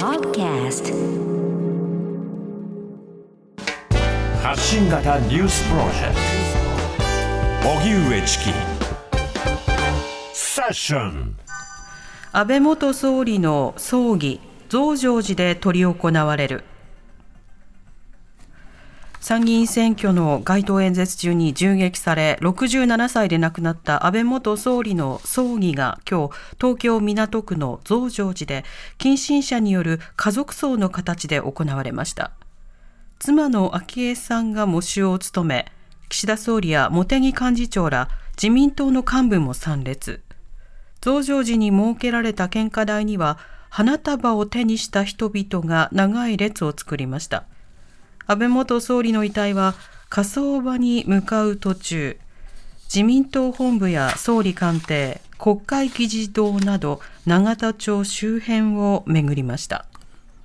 Podcast 発信型ニュースプロジェクト荻上チキセッション。安倍元総理の葬儀、増上寺で執り行われる。参議院選挙の街頭演説中に銃撃され67歳で亡くなった安倍元総理の葬儀が今日東京港区の増上寺で近親者による家族葬の形で行われました。妻の昭恵さんが喪主を務め、岸田総理や茂木幹事長ら自民党の幹部も参列。増上寺に設けられた献花台には花束を手にした人々が長い列を作りました。安倍元総理の遺体は火葬場に向かう途中、自民党本部や総理官邸、国会議事堂など永田町周辺を巡りました。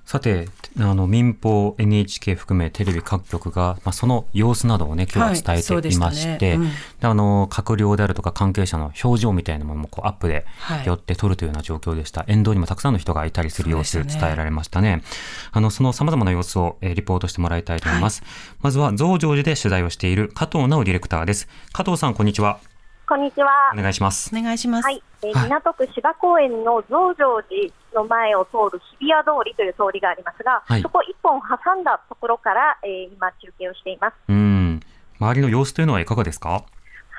さて、民放 NHK 含めテレビ各局が、その様子などをね、今日は伝えていまして、閣僚であるとか関係者の表情みたいなものもこうアップで寄って撮るというような状況でした。沿道にもたくさんの人がいたりする様子伝えられましたね。その様々な様子をリポートしてもらいたいと思います。まずは増上寺で取材をしている加藤直ディレクターです。加藤さん、こんにちは。こんにちは。お願いします。お願いします。はい、港区芝公園の増上寺の前を通る日比谷通りという通りがありますが、そこ一本挟んだところから、今中継をしています。周りの様子というのはいかがですか？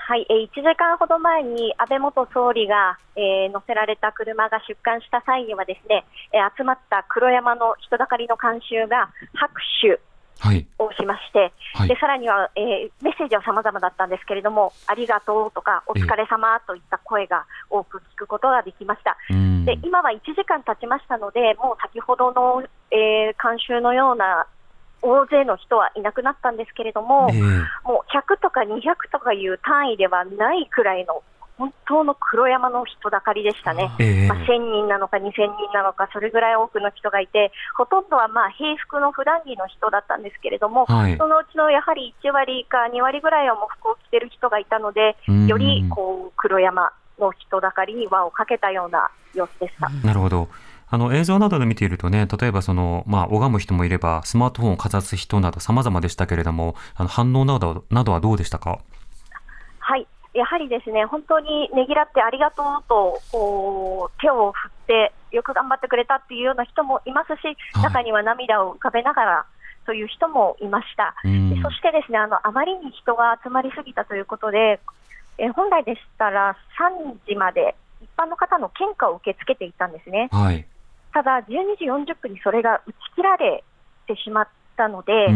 はい、1時間ほど前に安倍元総理が、乗せられた車が出棺した際にはですね、集まった黒山の人だかりの観衆が拍手をしまして、でさらには、メッセージは様々だったんですけれども、ありがとうとかお疲れ様といった声が多く聞くことができました。で今は1時間経ちましたので、もう先ほどの、観衆のような大勢の人はいなくなったんですけれども、もう100とか200とかいう単位ではないくらいの本当の黒山の人だかりでしたね。1000人なのか2000人なのか、それぐらい多くの人がいて、ほとんどは平服の普段着の人だったんですけれども、そのうちのやはり1割か2割ぐらいはもう服を着てる人がいたので、よりこう黒山の人だかりに輪をかけたような様子でした。なるほど。映像などで見ているとね、例えば拝む人もいればスマートフォンをかざす人など様々でしたけれども、反応などはどうでしたか？はい、やはりですね、本当にねぎらってありがとうとこう手を振ってよく頑張ってくれたっていうような人もいますし、中には涙を浮かべながらという人もいました。でそしてですね、あまりに人が集まりすぎたということで、本来でしたら3時まで一般の方の献花を受け付けていたんですね。ただ12時40分にそれが打ち切られてしまったので、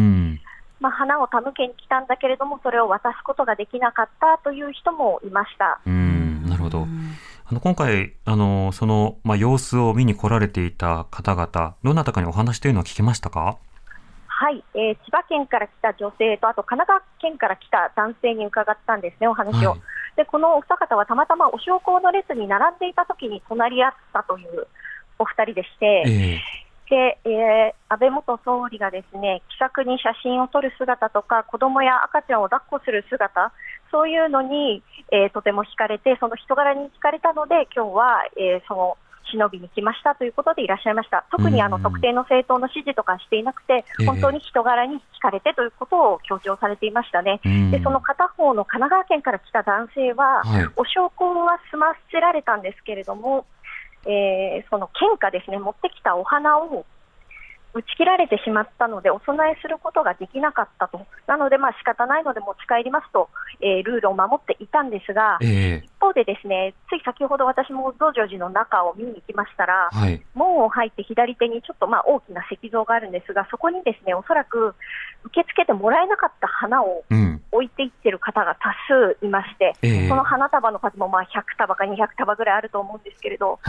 花を手向けに来たんだけれども、それを渡すことができなかったという人もいました。なるほど。今回その、様子を見に来られていた方々、どなたかにお話というのは聞けましたか？はい、千葉県から来た女性と、あと神奈川県から来た男性に伺ったんですね、お話を。でこのお二方はたまたまお焼香の列に並んでいた時に隣り合ったというお二人でして、安倍元総理がですね、気さくに写真を撮る姿とか、子供や赤ちゃんを抱っこする姿、そういうのに、とても惹かれて、その人柄に惹かれたので、今日は、その忍びに来ましたということでいらっしゃいました。特に特定の政党の支持とかしていなくて、本当に人柄に惹かれてということを強調されていましたね。でその片方の神奈川県から来た男性は、お焼香は済ませられたんですけれども、その献花ですね、持ってきたお花を打ち切られてしまったのでお供えすることができなかったと。なので仕方ないので持ち帰りますと、ルールを守っていたんですが、一方でですね、つい先ほど私も増上寺の中を見に来ましたら、門を入って左手にちょっと大きな石像があるんですが、そこにですね、おそらく受け付けてもらえなかった花を置いていってる方が多数いまして、その花束の数も100束か200束ぐらいあると思うんですけれど、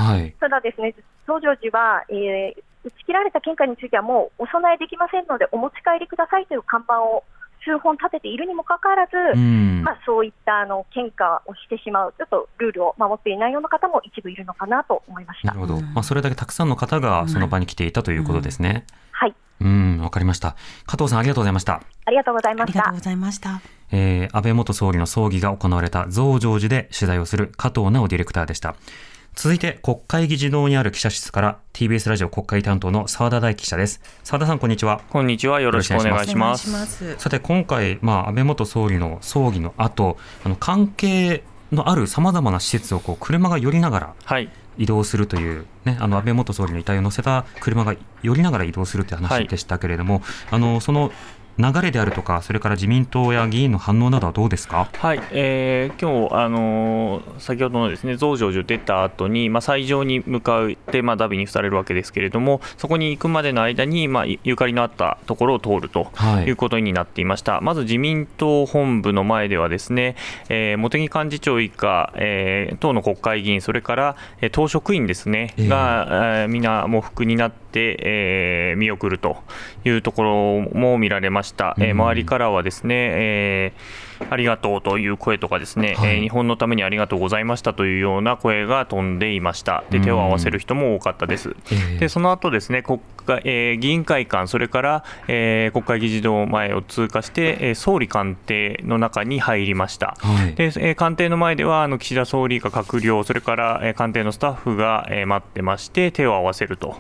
ただですね、増上寺は、打ち切られた献花についてはもうお供えできませんのでお持ち帰りくださいという看板を数本立てているにもかかわらず、そういった献花をしてしまう、ちょっとルールを守っていないような方も一部いるのかなと思いました。なるほど。それだけたくさんの方がその場に来ていたということですね。はい。わかりました。加藤さん、ありがとうございました。ありがとうございました。ありがとうございました。安倍元総理の葬儀が行われた増上寺で取材をする加藤直ディレクターでした。続いて国会議事堂にある記者室から TBS ラジオ国会担当の澤田大記者です。澤田さん、こんにちは。こんにちは、よろしくお願いします。さて、今回、安倍元総理の葬儀の後、関係のあるさまざまな施設を車が寄りながら、はい、移動するという、ね、安倍元総理の遺体を乗せた車が寄りながら移動するという話でしたけれども、はい、その流れであるとか、それから自民党や議員の反応などはどうですか？はい、今日、先ほどのですね、増上寺を出た後に、斎場に向かって、ダビに付されるわけですけれども、そこに行くまでの間に、ゆかりのあったところを通るということになっていました。はい、まず自民党本部の前ではですね、茂木幹事長以下、党の国会議員、それから党職員ですね、がみんな喪服になって、見送るというところも見られました。周りからはですね、ありがとうという声とかですね、はい、日本のためにありがとうございましたというような声が飛んでいました。で、手を合わせる人も多かったです。で、その後ですね、国会、議員会館、それから、国会議事堂前を通過して、総理官邸の中に入りました。はい、で、官邸の前では岸田総理が閣僚、それから、官邸のスタッフが、待ってまして、手を合わせると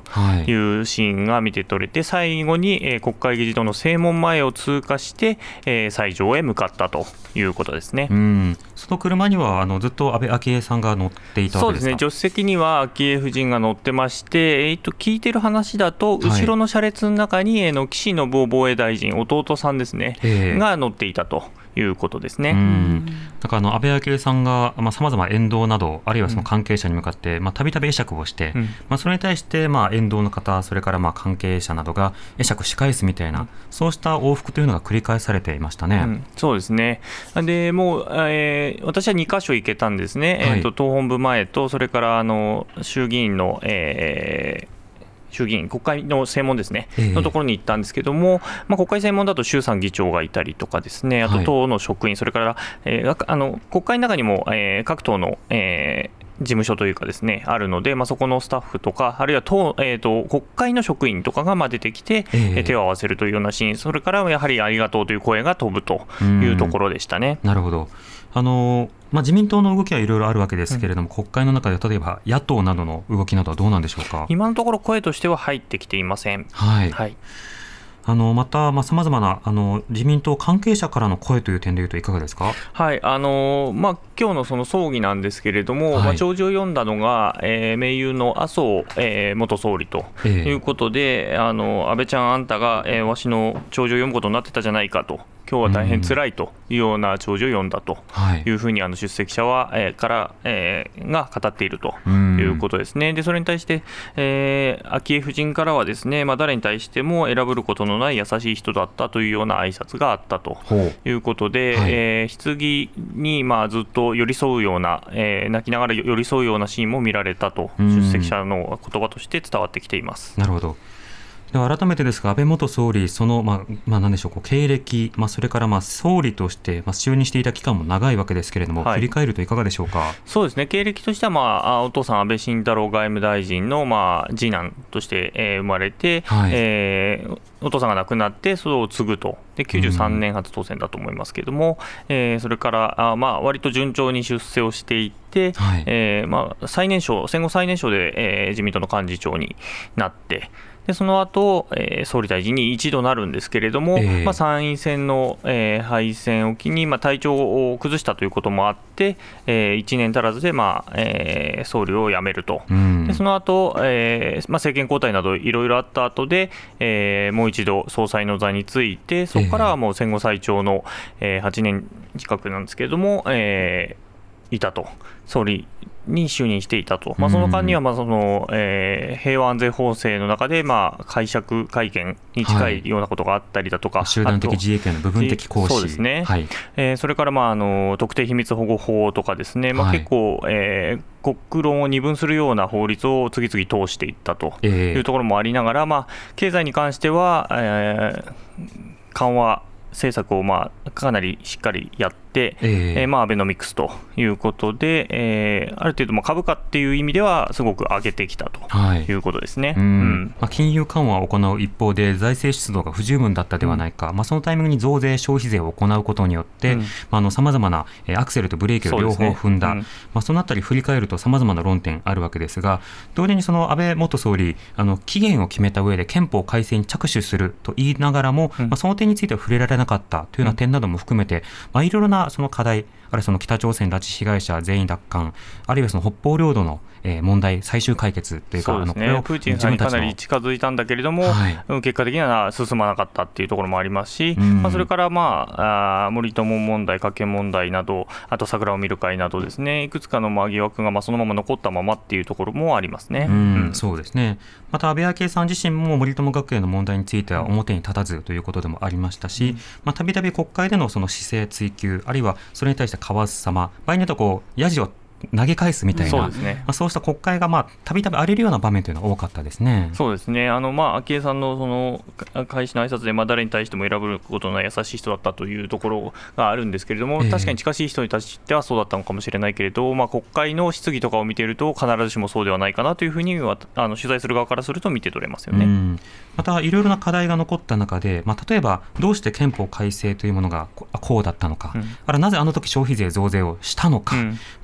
いうシーンが見て取れて、最後に、国会議事堂の正門前を通過して、斎場へ向かったということですね。うん、その車にはずっと安倍昭恵さんが乗っていたわけですか？そうですね、助手席には昭恵夫人が乗ってまして、聞いてる話だと、後ろの車列の中に、岸信夫防衛大臣、弟さんですね、が乗っていたということですね。うん、だから安倍昭恵さんがさまざま沿道など、あるいはその関係者に向かってたびたび会釈をして、それに対して沿道の方、それから関係者などが会釈し返すみたいな、そうした往復というのが繰り返されていましたね。うん、そうですね。でもう、私は2カ所行けたんですね。はい、党本部前と、それから衆議院の、衆議院国会の正門ですね、のところに行ったんですけども、国会正門だと衆参議長がいたりとかですね、あと党の職員、はい、それから、国会の中にも、各党の、事務所というかですね、あるので、そこのスタッフとか、あるいは党、国会の職員とかが出てきて、手を合わせるというようなシーン、それからやはりありがとうという声が飛ぶというところでしたね。なるほど。自民党の動きはいろいろあるわけですけれども、国会の中で例えば野党などの動きなどはどうなんでしょうか？今のところ声としては入ってきていません。はい、はい、またさまざまな自民党関係者からの声という点でいうといかがですか？はい、今日のその葬儀なんですけれども、はい、弔辞を読んだのが、盟友の麻生、元総理ということで、安倍ちゃん、あんたが、わしの弔辞を読むことになってたじゃないかと、今日は大変辛いというような弔辞を読んだというふうに出席者は、から、が語っているということですね。で、それに対して、昭恵夫人からはですね、誰に対しても選ぶことのない優しい人だったというような挨拶があったということで、はい、棺にずっと寄り添うような、泣きながら寄り添うようなシーンも見られたと、出席者の言葉として伝わってきています。なるほど。では改めてですが、安倍元総理、その、何でしょう、経歴、それから総理として就任していた期間も長いわけですけれども、はい、振り返るといかがでしょうか？そうですね、経歴としては、お父さん安倍晋太郎外務大臣の、次男として、生まれて、はい、お父さんが亡くなってそれを継ぐと。で、93年初当選だと思いますけれども、それから割と順調に出世をしていって、はい、最年少、戦後最年少で、自民党の幹事長になって、でその後、総理大臣に一度なるんですけれども、参院選の、敗戦を機に、体調を崩したということもあって、1年足らずで、総理を辞めると。でその後、政権交代などいろいろあった後で、もう一度総裁の座について、そこからはもう戦後最長の、8年近くなんですけれども、いたと、総理に就任していたと。その間には平和安全法制の中で解釈改憲に近いようなことがあったりだとか、集団的自衛権の部分的行使、そうですね、はい、それから特定秘密保護法とかですね、結構、国論を二分するような法律を次々通していったというところもありながら、経済に関しては、緩和政策をかなりしっかりやってって、アベノミクスということで、ある程度株価っていう意味ではすごく上げてきたということですね、金融緩和を行う一方で財政出動が不十分だったではないか、そのタイミングに増税消費税を行うことによってさまざまなアクセルとブレーキを両方踏んだ、そのあたり振り返るとさまざまな論点あるわけですが、同時にその安倍元総理期限を決めた上で憲法改正に着手すると言いながらも、その点については触れられなかったというような点なども含めて、いろいろなその課題、あるいはその北朝鮮拉致被害者全員奪還、あるいはその北方領土の問題最終解決というか、プーチンさんにかなり近づいたんだけれども、結果的には進まなかったというところもありますし、それから、森友問題、加計問題など、あと桜を見る会などですね、いくつかの疑惑がそのまま残ったままっていうところもありますね。そうですね。また安倍昭恵さん自身も森友学園の問題については表に立たずということでもありましたし、たびたび国会でのその姿勢追及、あるいはそれに対してかわすさま、場合によってはこうやじを投げ返すみたいな、そうした国会がたびたび荒れるような場面というのは多かったですね。そうですね。昭恵さんのその開始の挨拶で、誰に対しても選ぶことの優しい人だったというところがあるんですけれども、確かに近しい人に対してはそうだったのかもしれないけれど、国会の質疑とかを見ていると必ずしもそうではないかなというふうには取材する側からすると見て取れますよね。またいろいろな課題が残った中で、例えばどうして憲法改正というものがこうだったのか、あらなぜあの時消費税増税をしたのか、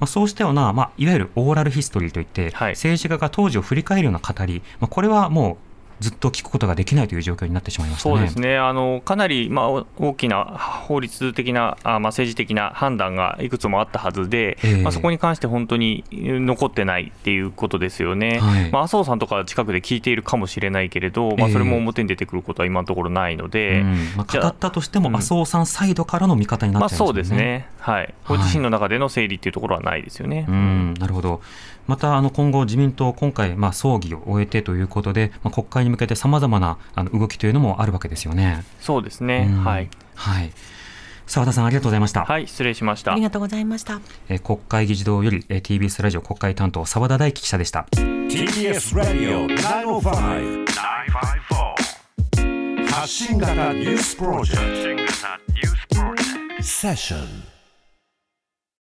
そうしていわゆるオーラルヒストリーといって、政治家が当時を振り返るような語り、これはもうずっと聞くことができないという状況になってしまいましたね。そうですね。かなり、大きな法律的な政治的な判断がいくつもあったはずで、そこに関して本当に残ってないっていうことですよね。麻生さんとか近くで聞いているかもしれないけれど、それも表に出てくることは今のところないので、語ったとしても麻生さんサイドからの見方になっちゃいますよね。そうですね。ご自身の中での整理っていうところはないですよね。なるほど。また今後自民党今回葬儀を終えてということで、国会に向けてさまざまな動きというのもあるわけですよね。そうですね。澤田さんありがとうございました。失礼しました。ありがとうございました。国会議事堂より TBS ラジオ国会担当澤田大樹記者でした。 TBS ラジオ905 954発信型ニュースプロジェクトセッション。